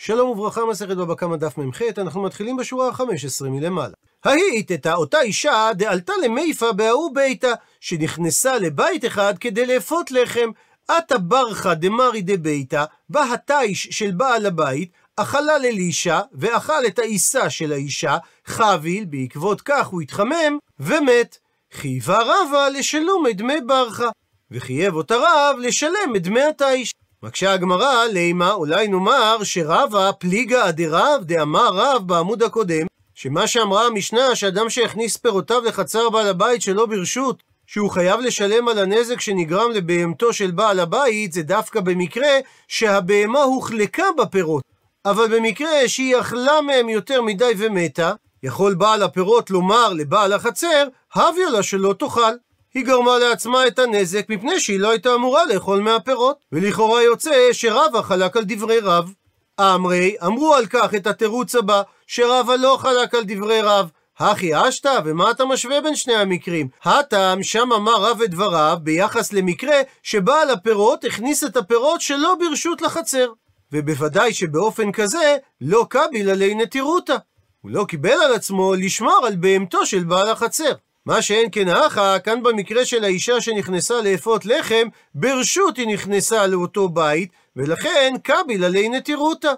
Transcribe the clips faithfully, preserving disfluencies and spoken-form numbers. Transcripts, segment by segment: שלום וברכה, מסכת בבא קמא דף מ"ח, אנחנו מתחילים בשורה החמש עשרה מלמעלה. ההיא איתתה אותה אישה דעלתה למיפה בהוא ביתה, שנכנסה לבית אחד כדי לאפות לחם. עתה ברכה דמרי דביתה, בא התיש של בעל הבית, אכלה ללישה, ואכל את העיסה של האישה, חביל, בעקבות כך הוא התחמם, ומת. חייבה רבה לשלום את דמי ברכה, וחייב אותה רב לשלם את דמי התיש. מקשה הגמרא, לימה, אולי נאמר שרבה פליגה דרב דאמר רב בעמוד הקודם, שמה שאמרה המשנה שאדם שהכניס פירותיו לחצר בעל הבית שלא ברשות, שהוא חייב לשלם על הנזק שנגרם לבהמתו של בעל הבית, זה דווקא במקרה שהבהמה הוחלקה בפירות, אבל במקרה שהיא אכלה מהם יותר מדי ומתה, יכול בעל הפירות לומר לבעל החצר, הביאה לה שלא תאכל. היא גרמה לעצמה את הנזק מפני שהיא לא הייתה אמורה לאכול מהפירות, ולכאורה יוצא שרבה חלק על דברי רב. אמרי, אמרו על כך את התירוץ הבא, שרבה לא חלק על דברי רב. הכי אשתא, ומה אתה משווה בין שני המקרים? הטעם שם אמר רב את דבריו ביחס למקרה שבעל הפירות הכניס את הפירות שלא ברשות לחצר, ובוודאי שבאופן כזה לא קביל עלי נתירותה, הוא לא קיבל על עצמו לשמור על בהמתו של בעל החצר. מה שאין כן האחא, כאן במקרה של האישה שנכנסה לאפות לחם, ברשות היא נכנסה לאותו בית, ולכן קביל עלי נתירותה.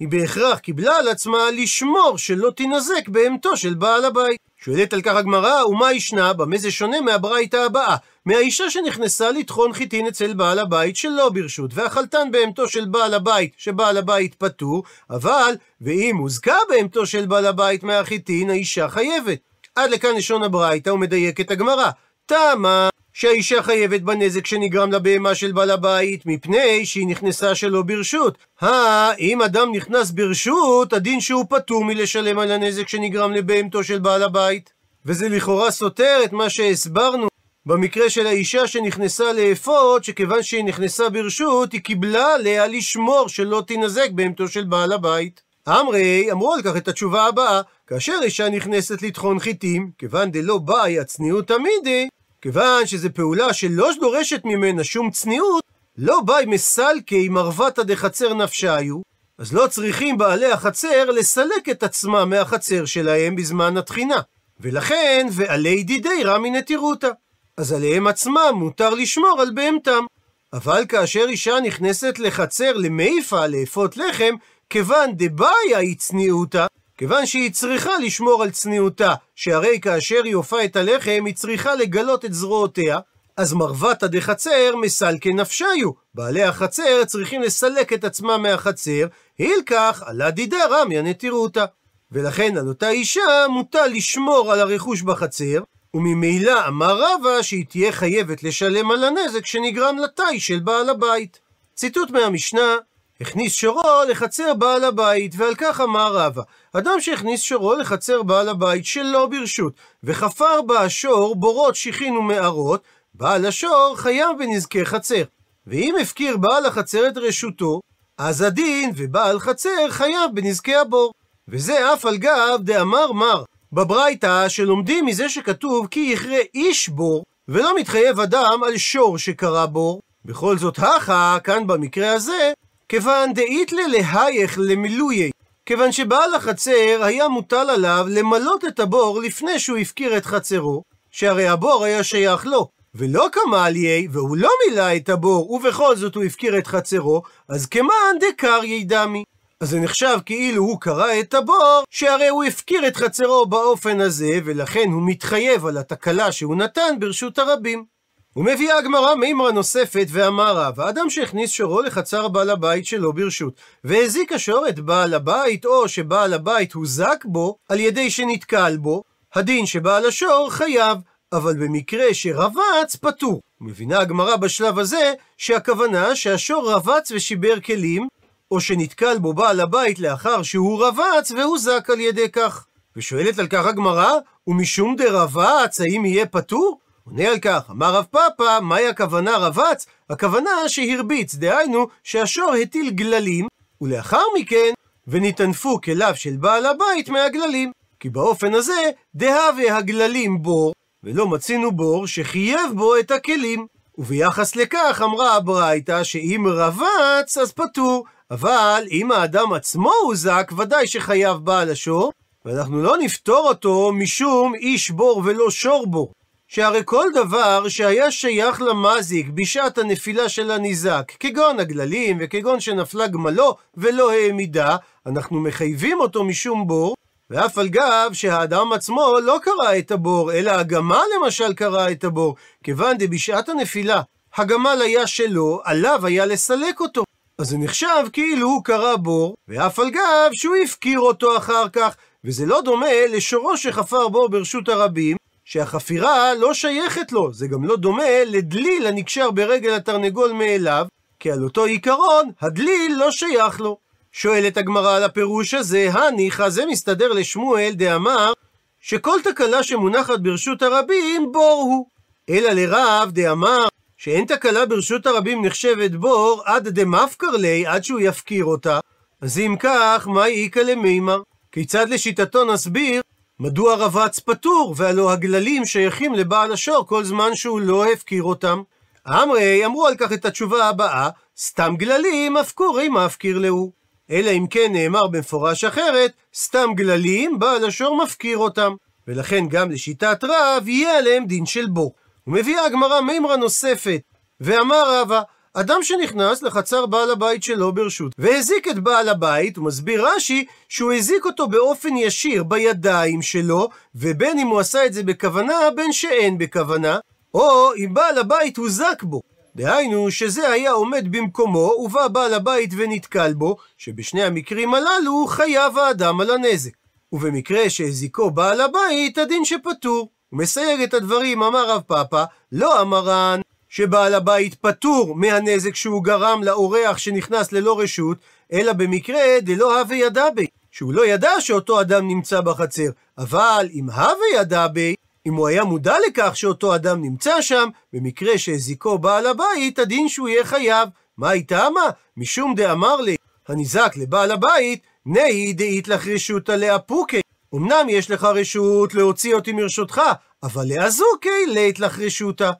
היא בהכרח קיבלה על עצמה לשמור שלא תינזק בהמתו של בעל הבית. שואלת על כך הגמרא, ומה ישנה, במה זה שונה מהברייתא הבאה? מהאישה שנכנסה לטחון חיטין אצל בעל הבית שלא ברשות, ואכלתן בהמתו של בעל הבית, שבעל הבית פטור, אבל, ואם הוזקה בהמתו של בעל הבית מהחיטין, האישה חייבת. עד לכאן לשון הברייתא, ומדייק את הגמרא. תמה שהאישה חייבת בנזק שנגרם לבהמה של בעל הבית, מפני שהיא נכנסה שלא ברשות. הא, אם אדם נכנס ברשות, הדין שהוא פטור מלשלם על הנזק שנגרם לבהמתו של בעל הבית. וזה לכאורה סותר את מה שהסברנו במקרה של האישה שנכנסה לאפות, שכיוון שהיא נכנסה ברשות, היא קיבלה עליה לשמור שלא תינזק בהמתו של בעל הבית. אמרי, אמרו על כך את התשובה הבאה, כאשר אישה נכנסת לטחון חיטים, כיוון דלא באי הצניעות תמידי, כיוון שזו פעולה שלא דורשת ממנה שום צניעות, לא באי מסלקי מרוותא דחצר נפשיו, אז לא צריכים בעלי החצר לסלק את עצמה מהחצר שלהם בזמן התחינה, ולכן ועלי דידי רמי נתירותא, אז עליהם עצמם מותר לשמור על בהמתם. אבל כאשר אישה נכנסת לחצר למיפה לאפות לחם, כיוון דבעיה היא צניעותה, כיוון שהיא צריכה לשמור על צניעותה, שהרי כאשר היא הופה את הלחם, היא צריכה לגלות את זרועותיה, אז מרוותא דחצר מסלקי נפשיו, בעלי החצר צריכים לסלק את עצמה מהחצר, הילקח עלה דידי רמיה נתירותא, ולכן על אותה אישה מותר לשמור על הרכוש בחצר, וממילא אמר רבה שהיא תהיה חייבת לשלם על הנזק שנגרם לתאי של בעל הבית. ציטוט מהמשנה, הכניס שורו לחצר בעל הבית, ועל כך אמר רבה, אדם שהכניס שורו לחצר בעל הבית שלא ברשות, וחפר בה השור בורות שיחין ומערות, בעל השור חייב בנזקי חצר, ואם הפקיר בעל החצר את רשותו, אז הדין ובעל חצר חייב בנזקי הבור, וזה אף על גב דאמר מר, בברייתא שלומדים מזה שכתוב כי יכרה איש בור, ולא מתחייב אדם על שור שקרא בור. בכל זאת הכא, כאן במקרה הזה, כיוון דאיתלה להייך למילויי, כיוון שבעל החצר היה מוטל עליו למלות את הבור לפני שהוא הפקיר את חצרו, שהרי הבור היה שייך לו, ולא כמליה, והוא לא מילא את הבור, ובכל זאת הוא הפקיר את חצרו, אז כמאן דקריה דמי. אז זה נחשב כאילו הוא קרא את הבור, שהרי הוא הפקיר את חצרו באופן הזה, ולכן הוא מתחייב על התקלה שהוא נתן ברשות הרבים. הוא מביא הגמרא מימרה נוספת ואמר רב, האדם שהכניס שורו לחצר בעל הבית שלא ברשות, והזיק השור את בעל הבית, או שבעל הבית הוזק בו, על ידי שנתקל בו, הדין שבעל השור חייב, אבל במקרה שרבץ פטור. מבינה הגמרא בשלב הזה, שהכוונה שהשור רבץ ושיבר כלים, או שנתקל בו בעל הבית לאחר שהוא רבץ והוזק על ידי כך. ושואלת על כך הגמרא, ומשום דרבץ, האם יהיה פטור? עונה על כך, אמר רב פאפא, מהי הכוונה רבץ? הכוונה שהרביץ, דהיינו שהשור הטיל גללים, ולאחר מכן, ונתענפו כליו של בעל הבית מהגללים. כי באופן הזה, דהווה הגללים בור, ולא מצינו בור שחייב בו את הכלים. וביחס לכך אמרה הברייתא שאם רבץ אז פטור, אבל אם האדם עצמו הוא זק, ודאי שחייב בעל השור, ואנחנו לא נפתור אותו משום איש בור ולא שור בור. שהרי כל דבר שהיה שייך למזיק בשעת הנפילה של הניזק, כגון הגללים וכגון שנפלה גמלו ולא העמידה, אנחנו מחייבים אותו משום בור, ואף על גב שהאדם עצמו לא קרא את הבור, אלא הגמל למשל קרא את הבור, כיוון דבשעת הנפילה הגמל היה שלו, עליו היה לסלק אותו. אז זה נחשב כאילו הוא קרא בור, ואף על גב שהוא הפקיר אותו אחר כך, וזה לא דומה לשורו שחפר בור ברשות הרבים, שהחפירה לא שייכת לו. זה גם לא דומה לדליל הנקשר ברגל התרנגול מאליו, כי על אותו עיקרון הדליל לא שייך לו. שואלת הגמרא על הפירוש הזה, הניחא זה מסתדר לשמואל דאמר שכל תקלה שמונחת ברשות הרבים בור הוא, אלא לרב דאמר שאין תקלה ברשות הרבים נחשבת בור עד דמפקר לי, עד שהוא יפקיר אותה. אז אם כך, מה ייקה למימר? כיצד לשיטתו נסביר מדוע רבץ פטור, והלא הגללים שייכים לבעל השור כל זמן שהוא לא הפקיר אותם? אמרי, אמרו על כך את התשובה הבאה, סתם גללים הפקורי מפקיר להו. אלא אם כן נאמר במפורש אחרת, סתם גללים בעל השור מפקיר אותם, ולכן גם לשיטת רב יהיה עליהם דין של בור. ומביאה הגמרא מימרה נוספת, ואמר רבא, אדם שנכנס לחצר בעל הבית שלו ברשות, והזיק את בעל הבית, הוא מסביר רש"י שהוא הזיק אותו באופן ישיר בידיים שלו, ובין אם הוא עשה את זה בכוונה, בין שאין בכוונה, או אם בעל הבית הוזק בו. דהיינו שזה היה עומד במקומו, ובא בעל הבית ונתקל בו, שבשני המקרים הללו חייב האדם על הנזק. ובמקרה שהזיקו בעל הבית, הדין שפטור. הוא מסייג את הדברים, אמר רב פאפא, לא אמרן שבעל הבית פטור מהנזק שהוא גרם לאורח שנכנס ללא רשות, אלא במקרה דלא הווה ידע בי, שהוא לא ידע שאותו אדם נמצא בחצר. אבל אם הווה ידע בי, אם הוא היה מודע לכך שאותו אדם נמצא שם, במקרה שהזיקו בעל הבית, הדין שהוא יהיה חייב. מה הייתה מה? משום דאמר לי, הניזק לבעל הבית, נהי דאית לך רשות לאפוקי. אמנם יש לך רשות להוציא אותי מרשותך, אבל לאזוקי לית לך רשותה.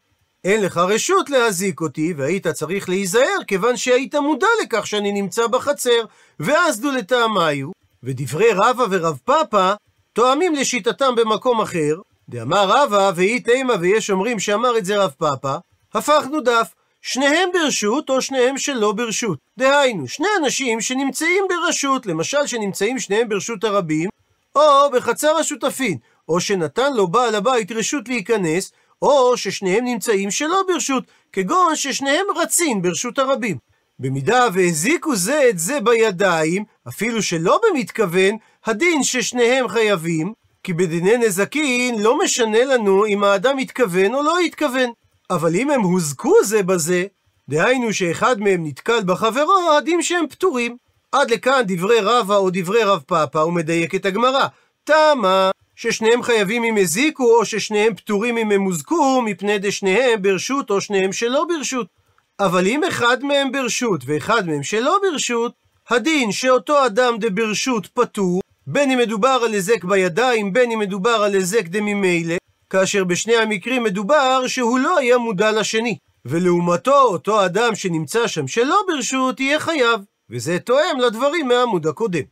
אין לך רשות להזיק אותי, והיית צריך להיזהר, כיוון שהיית מודע לכך שאני נמצא בחצר, ואז דו לטעמיו. ודברי רבא ורב פאפא תואמים לשיטתם במקום אחר, דאמר רבא והיית אימא, ויש אומרים שאמר את זה רב פאפא, הפכנו דף, שניהם ברשות או שניהם שלא ברשות. דהיינו, שני אנשים שנמצאים ברשות, למשל שנמצאים שניהם ברשות הרבים, או בחצר השותפין, או שנתן לו בעל הבית רשות להיכנס, או ששניהם נמצאים שלא ברשות, כגון ששניהם רצים ברשות הרבים. במידה והזיקו זה את זה בידיים, אפילו שלא במתכוון, הדין ששניהם חייבים, כי בדיני נזקין לא משנה לנו אם האדם התכוון או לא התכוון. אבל אם הם הוזקו זה בזה, דהיינו שאחד מהם נתקל בחברו, הדין שהם פטורים. עד לכאן דברי רבא או דברי רב פאפא, הוא מדייק את הגמרא. תמה ששניהם חייבים אם הזיקו, או ששניהם פטורים אם הם הוזקו, מפני דשניהם ברשות או שניהם שלא ברשות. אבל אם אחד מהם ברשות ואחד מהם שלא ברשות, הדין שאותו אדם דברשות פטור, בין אם מדובר על הזק בידיים, בין אם מדובר על הזק דמימילא, כאשר בשני המקרים מדובר שהוא לא היה מודע לשני. ולעומתו, אותו אדם שנמצא שם שלא ברשות יהיה חייב, וזה תואם לדברים מהעמוד הקודם.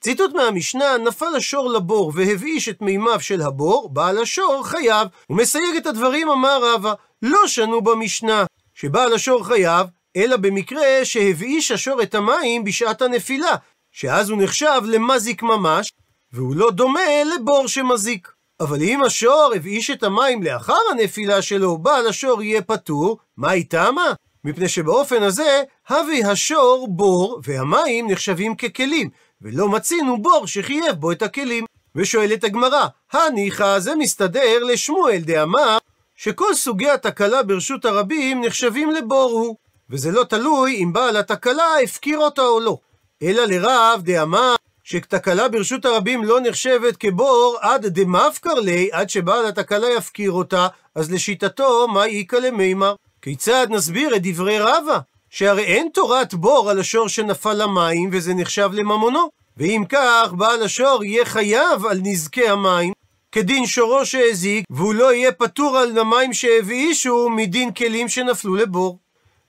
ציטוט מהמשנה, נפל השור לבור והבאיש את מימיו של הבור, בעל השור חייב. ומסייג את הדברים אמר רבא, לא שנו במשנה שבעל השור חייב, אלא במקרה שהבאיש השור את המים בשעת הנפילה, שאז הוא נחשב למזיק ממש, והוא לא דומה לבור שמזיק. אבל אם השור הבאיש את המים לאחר הנפילה שלו, בעל השור יהיה פטור. מה הייתה מה? מפני שבאופן הזה, הווי השור בור, והמים נחשבים ככלים, ולא מצינו בור שחייב בו את הכלים. ושואלת הגמרא, הניחא זה מסתדר לשמואל דאמר שכל סוגי התקלה ברשות הרבים נחשבים לבור הוא, וזה לא תלוי אם בעל התקלה הפקיר אותה או לא. אלא לרב דאמר שתקלה ברשות הרבים לא נחשבת כבור עד דמפקר לי, עד שבעל התקלה יפקיר אותה. אז לשיטתו, מה איקה למימר? כיצד נסביר את דברי רבא, שהרי אין תורת בור על השור שנפל למים, וזה נחשב לממונו. ואם כך, בעל השור יהיה חייב על נזקי המים, כדין שורו שהזיק, והוא לא יהיה פטור על המים שהבאישו, מדין כלים שנפלו לבור.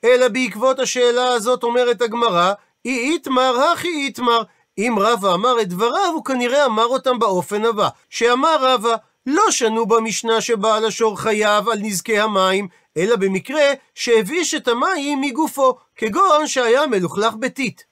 אלא בעקבות השאלה הזאת אומרת הגמרא, אי יתמר, הכי יתמר. אם רבא אמר את דבריו, הוא כנראה אמר אותם באופן הבא, שאמר רבא, לא שנו במשנה שבעל השור חייב על נזקי המים, אלא במקרה שהביש את המים מגופו, כגון שהיה מלוכלך ביתית.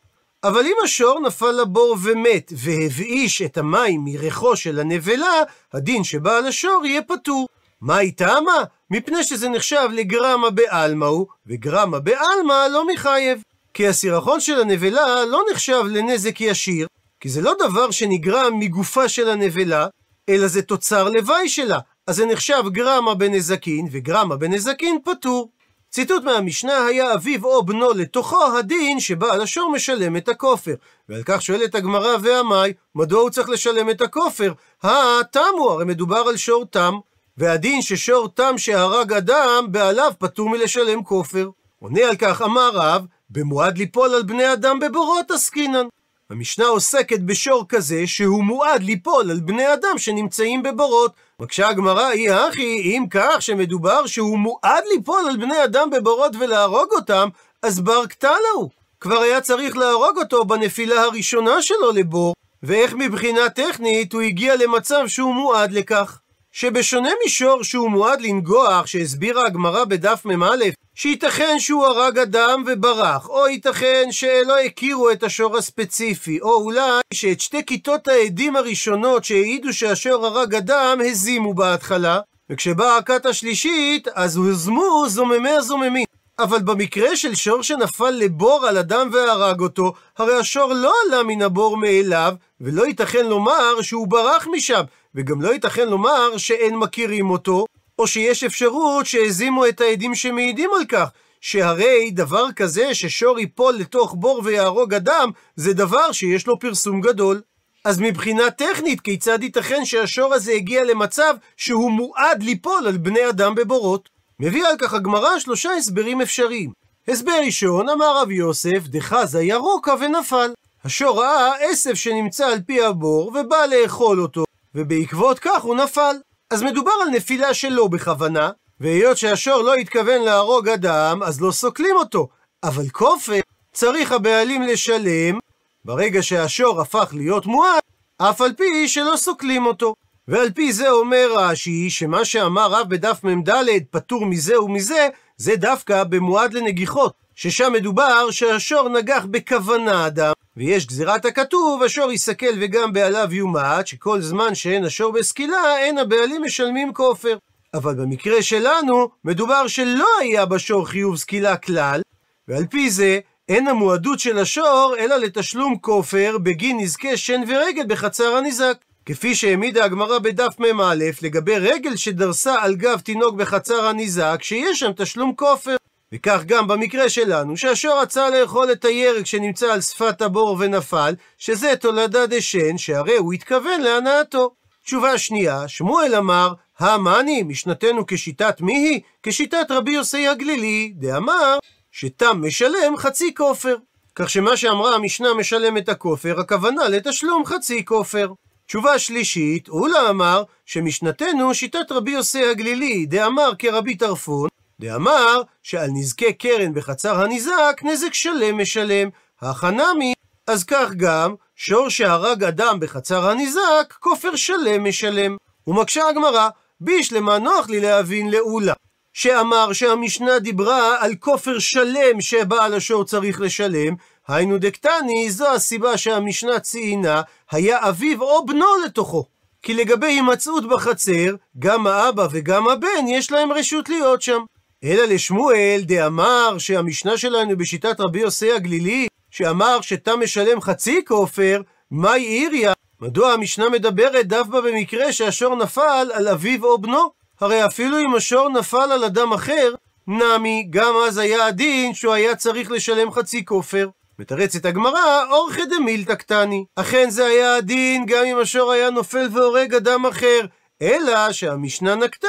אבל אם השור נפל לבור ומת, והביש את המים מריחו של הנבלה, הדין שבעל השור יהיה פטור. מה איתה מה? מפני שזה נחשב לגרמה באלמה הוא, וגרמה באלמה לא מחייב. כי הסירחון של הנבלה לא נחשב לנזק ישיר, כי זה לא דבר שנגרם מגופה של הנבלה, אלא זה תוצר לוואי שלה, אז זה נחשב גרמה בנזקין, וגרמה בנזקין פטור. ציטוט מהמשנה: היה אביו או בנו לתוכו, הדין שבעל השור משלם את הכופר. ועל כך שואלת הגמרא והמאי, מדוע הוא צריך לשלם את הכופר? התמו, הרי מדובר על שור תם, והדין ששור תם שהרג אדם, בעליו פטור מלשלם כופר. עונה על כך אמר רב, במועד ליפול על בני אדם בבורות עסקינן. המשנה עוסקת בשור כזה שהוא מועד ליפול על בני אדם שנמצאים בבורות. מקשה הגמרא: אי הכי, אם כך שמדובר שהוא מועד ליפול על בני אדם בבורות ולהרוג אותם, אז בר קטלהו, כבר היה צריך להרוג אותו בנפילה הראשונה שלו לבור, ואיך מבחינה טכנית הוא הגיע למצב שהוא מועד לכך? שבשונה משור שהוא מועד לנגוח, שהסבירה הגמרא בדף ממא', שייתכן שהוא הרג אדם וברח, או ייתכן שלא הכירו את השור הספציפי, או אולי שאת שתי כיתות העדים הראשונות שהעידו שהשור הרג אדם הזימו בהתחלה, וכשבאה הכת השלישית אז הוזמו זוממי הזוממים. אבל במקרה של שור שנפל לבור על אדם והרג אותו, הרי השור לא עלה מן הבור מאליו, ולא ייתכן לומר שהוא ברח משם, וגם לא ייתכן לומר שאין מכירים אותו, או שיש אפשרות שהזימו את העדים שמעידים על כך, שהרי דבר כזה ששור ייפול לתוך בור ויהרוג אדם, זה דבר שיש לו פרסום גדול. אז מבחינה טכנית, כיצד ייתכן שהשור הזה הגיע למצב שהוא מועד ליפול על בני אדם בבורות? מביא על כך הגמרא שלושה הסברים אפשריים. הסבר ראשון, אמר רב יוסף, דחזה ירוקה ונפל. השור ראה עשב שנמצא על פי הבור ובא לאכול אותו, ובעקבות כך הוא נפל. אז מדובר על נפילה שלא בכוונה, והיות שהשור לא התכוון להרוג אדם, אז לא סוקלים אותו. אבל כופר צריך הבעלים לשלם, ברגע שהשור הפך להיות מועד, אף על פי שלא סוקלים אותו. ועל פי זה אומר רש"י, שמה שאמר רב בדף ממדלת, פטור מזה ומזה, זה דווקא במועד לנגיחות, ששם מדובר שהשור נגח בכוונה אדם, ויש גזירת הכתוב, השור יסכל וגם בעליו יומת, שכל זמן שאין השור בסקילה, אין הבעלים משלמים כופר. אבל במקרה שלנו, מדובר שלא היה בשור חיוב סקילה כלל, ועל פי זה, אין המועדות של השור, אלא לתשלום כופר בגין נזקי שן ורגל בחצר הניזק. כפי שהעמידה הגמרא בדף ממ"א, לגבי רגל שדרסה על גב תינוק בחצר הניזק, שיש שם תשלום כופר. וכך גם במקרה שלנו, שהשור רצה לאכול את הירק שנמצא על שפת הבור ונפל, שזה תולדה דשן, שהרי הוא התכוון להנאתו. תשובה שנייה, שמואל אמר, המאני, משנתנו כשיטת מי היא? כשיטת רבי יוסי הגלילי, דאמר, שתם משלם חצי כופר. כך שמה שאמרה המשנה משלם את הכופר, הכוונה לתשלום חצי כופר. תשובה שלישית, אולה אמר, שמשנתנו שיטת רבי יוסי הגלילי, דאמר כרבי טרפון, דאמר שעל נזקי קרן בחצר הניזק, נזק שלם משלם, החנמי. אז כך גם, שור שהרג אדם בחצר הניזק, כופר שלם משלם. ומקשה הגמרא, בישלמה נוח לי להבין לאולה, שאמר שהמשנה דיברה על כופר שלם שבעל השור צריך לשלם, היינו דקטני, זו הסיבה שהמשנה ציינה, היה אביו או בנו לתוכו. כי לגבי הימצאות בחצר, גם האבא וגם הבן יש להם רשות להיות שם. אלא לשמואל דאמר, שהמשנה שלנו בשיטת רבי יוסי הגלילי, שאמר שתם משלם חצי כופר, מאי איריה? מדוע המשנה מדברת דווקא במקרה שהשור נפל על אביו או בנו? הרי אפילו אם השור נפל על אדם אחר, נמי, גם אז היה הדין שהוא היה צריך לשלם חצי כופר. מתרצת הגמרא, אורחי דמילתא קטני. אכן זה היה הדין גם אם השור היה נופל והורג אדם אחר, אלא שהמשנה נקטה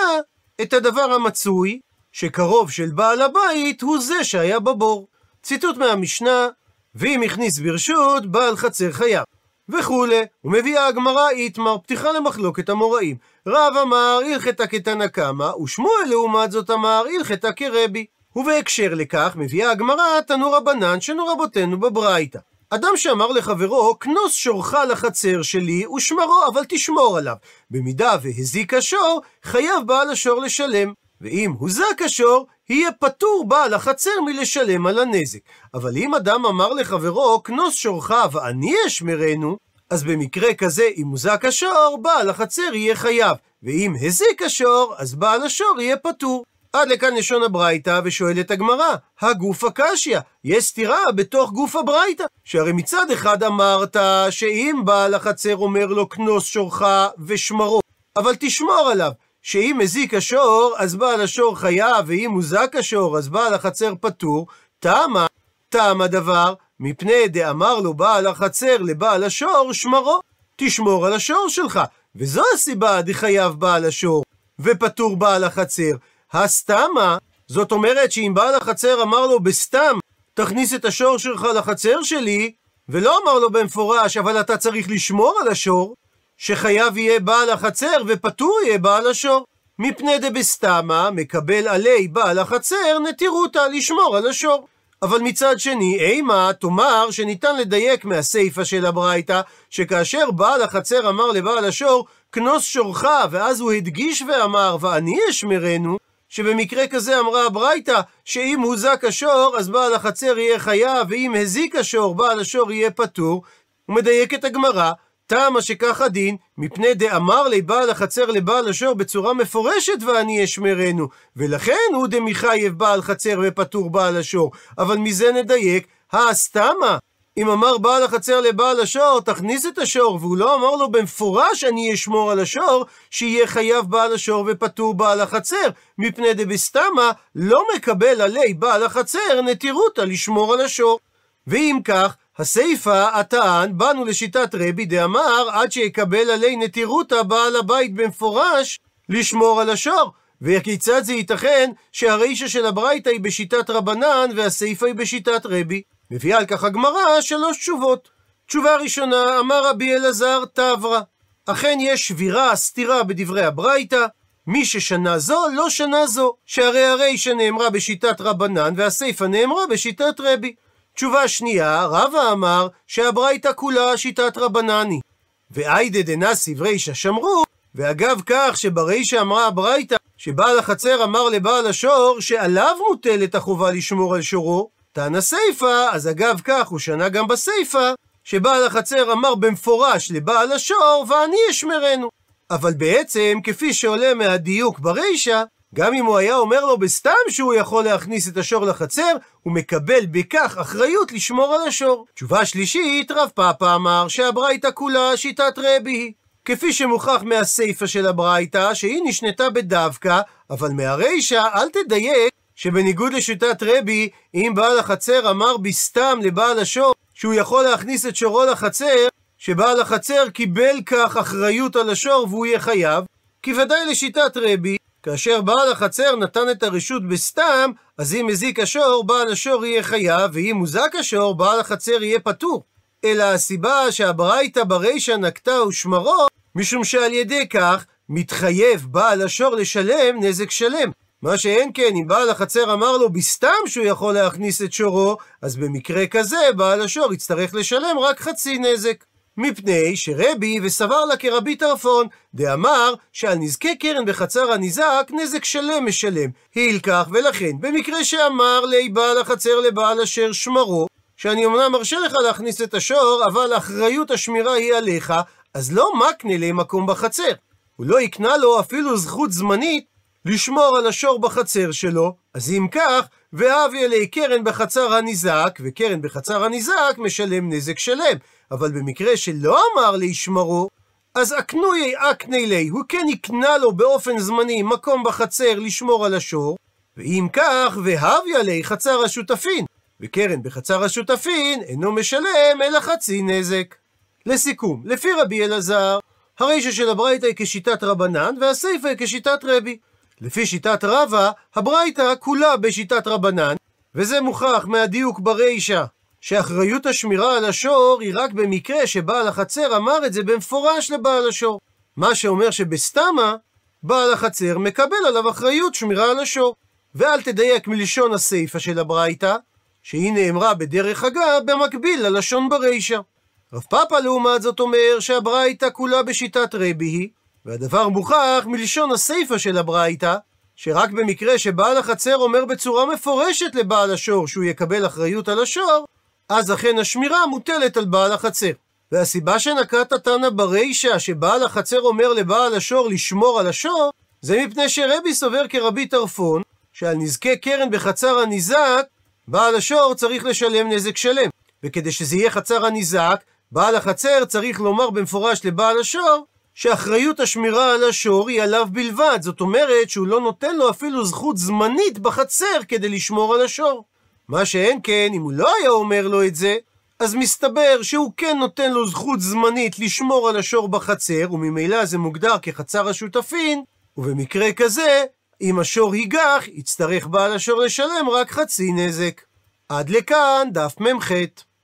את הדבר המצוי, שקרוב של בעל הבית הוא זה שהיה בבור. ציטוט מהמשנה, ואם הכניס ברשות, בעל חצר חייב. וכולי, ומביאה הגמרא איתמר, פתיחה למחלוקת המוראים. רב אמר, הלכתה כתנא קמא, ושמואל לעומת זאת אמר, הלכתה כרבי. ובהקשר לכך מביאה הגמרא תנו רבנן שנו רבותינו בברייתא. אדם שאמר לחברו, כנוס שורך לחצר שלי ושמרו, אבל תשמור עליו. במידה והזיק השור, חייב בעל השור לשלם. ואם הוזק השור, יהיה פטור בעל החצר מלשלם על הנזק. אבל אם אדם אמר לחברו, כנוס שורך ואני אשמרנו, אז במקרה כזה, אם הוזק השור, בעל החצר יהיה חייב. ואם הזיק השור, אז בעל השור יהיה פטור. עד לכאן לשון הברייתא, ושואלת הגמרא, הגוף הקשיא, יש סתירה בתוך גוף הברייתא, שהרי מצד אחד אמרת שאם בעל החצר אומר לו כנוס שורך ושמרו, אבל תשמור עליו, שאם הזיק השור אז בעל השור חייב, ואם הוזק השור אז בעל החצר פטור, תמה, תם הדבר, מפני דאמר לו בעל החצר לבעל השור שמרו, תשמור על השור שלך, וזו הסיבה דחייב בעל השור ופטור בעל החצר, הסתמה, זאת אומרת שאם בעל החצר אמר לו בסתם, תכניס את השור שלך לחצר שלי, ולא אמר לו במפורש, אבל אתה צריך לשמור על השור, שחייב יהיה בעל החצר ופטור יהיה בעל השור. מפני דבסתמה, מקבל עלי בעל החצר, נתירותה לשמור על השור. אבל מצד שני, אימה, תאמר שניתן לדייק מהסיפה של הברייתא, שכאשר בעל החצר אמר לבעל השור, כנוס שורך, ואז הוא הדגיש ואמר, ואני אשמרנו, שבמקרה כזה אמרה הברייתא, שאם הוזק השור, אז בעל החצר יהיה חייב, ואם הזיק השור, בעל השור יהיה פטור. ומדייקת הגמרא, תמה שכך הדין, מפני דאמר לי בעל החצר לבעל השור בצורה מפורשת, ואני אשמרנו, ולכן הוא דמיחייב בעל חצר ופטור בעל השור. אבל מזה נדייק, הסתמה, אם אמר בעל החצר לבעל השור, תכניס את השור, והוא לא אמר לו במפורש אני אשמור על השור, שיהיה חייב בעל השור ופטור בעל החצר. מפני דבסתמה, לא מקבל עלי בעל החצר נתירותה לשמור על השור. ואם כך, הסיפה הטען, באנו לשיטת רבי דאמר, עד שיקבל עלי נתירותה בעל הבית במפורש, לשמור על השור. וכיצד זה ייתכן שהרישה של הברייתא היא בשיטת רבנן, והסיפה היא בשיטת רבי? מביאה על כך הגמרא שלוש תשובות. תשובה ראשונה, אמר רבי אלעזר תברא, אכן יש שבירה, סתירה בדברי הברייתא, מי ששנה זו לא שנה זו, שהרי הרישא נאמרה בשיטת רבנן והסיפא נאמרה בשיטת רבי. תשובה שנייה, רבא אמר שהברייתא כולה שיטת רבנני, ואיידא דנסיב רישא שמרו, ואגב כך שברישא אמרה הברייתא שבעל החצר אמר לבעל השור שעליו מוטלת החובה לשמור על שורו, תנא סיפא, אז אגב כך הוא שנה גם בסיפא, שבעל החצר אמר במפורש לבעל השור ואני אשמרנו. אבל בעצם, כפי שעולה מהדיוק ברישא, גם אם הוא היה אומר לו בסתם שהוא יכול להכניס את השור לחצר, הוא מקבל בכך אחריות לשמור על השור. תשובה שלישית, רב פאפא אמר שהברייתא כולה שיטת רבי היא, כפי שמוכח מהסיפא של הברייתא שהיא נשנתה בדווקא, אבל מהרישא אל תדייק, שבניגוד לשיטת רבי, אם בעל החצר אמר בסתם לבעל השור שהוא יכול להכניס את שורו לחצר, שבעל החצר קיבל כך אחריות על השור והוא יהיה חייב, כי ודאי לשיטת רבי, כאשר בעל החצר נתן את הרשות בסתם, אז אם הזיק השור, בעל השור יהיה חייב, ואם הוזק השור, בעל החצר יהיה פטור. אלא הסיבה שהברייתא ברישא נקטה ושמרו, משום שעל ידי כך מתחייב בעל השור לשלם נזק שלם. מה שאין כן, אם בעל החצר אמר לו בסתם שהוא יכול להכניס את שורו, אז במקרה כזה בעל השור יצטרך לשלם רק חצי נזק. מפני שרבי וסבר לה כרבי טרפון, דאמר שעל נזקי קרן בחצר הניזק נזק שלם משלם. הילקח ולכן, במקרה שאמר לי בעל החצר לבעל אשר שמרו, שאני אמנם מרשה לך להכניס את השור, אבל אחריות השמירה היא עליך, אז לא מקנה לי מקום בחצר. הוא לא יקנה לו אפילו זכות זמנית, לשמור על השור בחצר שלו, אז אם כך, והביא לי קרן בחצר הניזק, וקרן בחצר הניזק משלם נזק שלם. אבל במקרה שלא אמר לי שמרו, אז אקנויי אקני לי, הוא כן יקנה לו באופן זמני מקום בחצר לשמור על השור, ואם כך, והביא לי חצר השותפין, וקרן בחצר השותפין אינו משלם אלא חצי נזק. לסיכום, לפי רבי אלעזר, הרישא של הברייתא היא כשיטת רבנן, והסיפא היא כשיטת רבי. לפי שיטת רבא, הברייתא כולה בשיטת רבנן, וזה מוכח מהדיוק ברישא, שאחריות השמירה על השור היא רק במקרה שבעל החצר אמר את זה במפורש לבעל השור. מה שאומר שבסתמה, בעל החצר מקבל עליו אחריות שמירה על השור. ואל תדייק מלשון הסיפה של הברייתא, שהיא נאמרה בדרך אגב במקביל ללשון ברישא. רב פאפא לעומת זאת אומר שהברייתא כולה בשיטת רבי היא, והדבר מוכח מלשון הסיפה של הברייתא, שרק במקרה שבעל החצר אומר בצורה מפורשת לבעל השור שהוא יקבל אחריות על השור, אז אכן השמירה מוטלת על בעל החצר. והסיבה שנקט התנא ברישא שבעל החצר אומר לבעל השור לשמור על השור, זה מפני שרבי סובר כרבי טרפון, שעל נזקי קרן בחצר הניזק, בעל השור צריך לשלם נזק שלם. וכדי שזה יהיה חצר הניזק, בעל החצר צריך לומר במפורש לבעל השור, שאחריות השמירה על השור היא עליו בלבד, זאת אומרת שהוא לא נותן לו אפילו זכות זמנית בחצר כדי לשמור על השור. מה שאין כן, אם הוא לא היה אומר לו את זה, אז מסתבר שהוא כן נותן לו זכות זמנית לשמור על השור בחצר, וממילא זה מוגדר כחצר השותפין, ובמקרה כזה, אם השור היגח, יצטרך בעל השור לשלם רק חצי נזק. עד לכאן דף ממחית.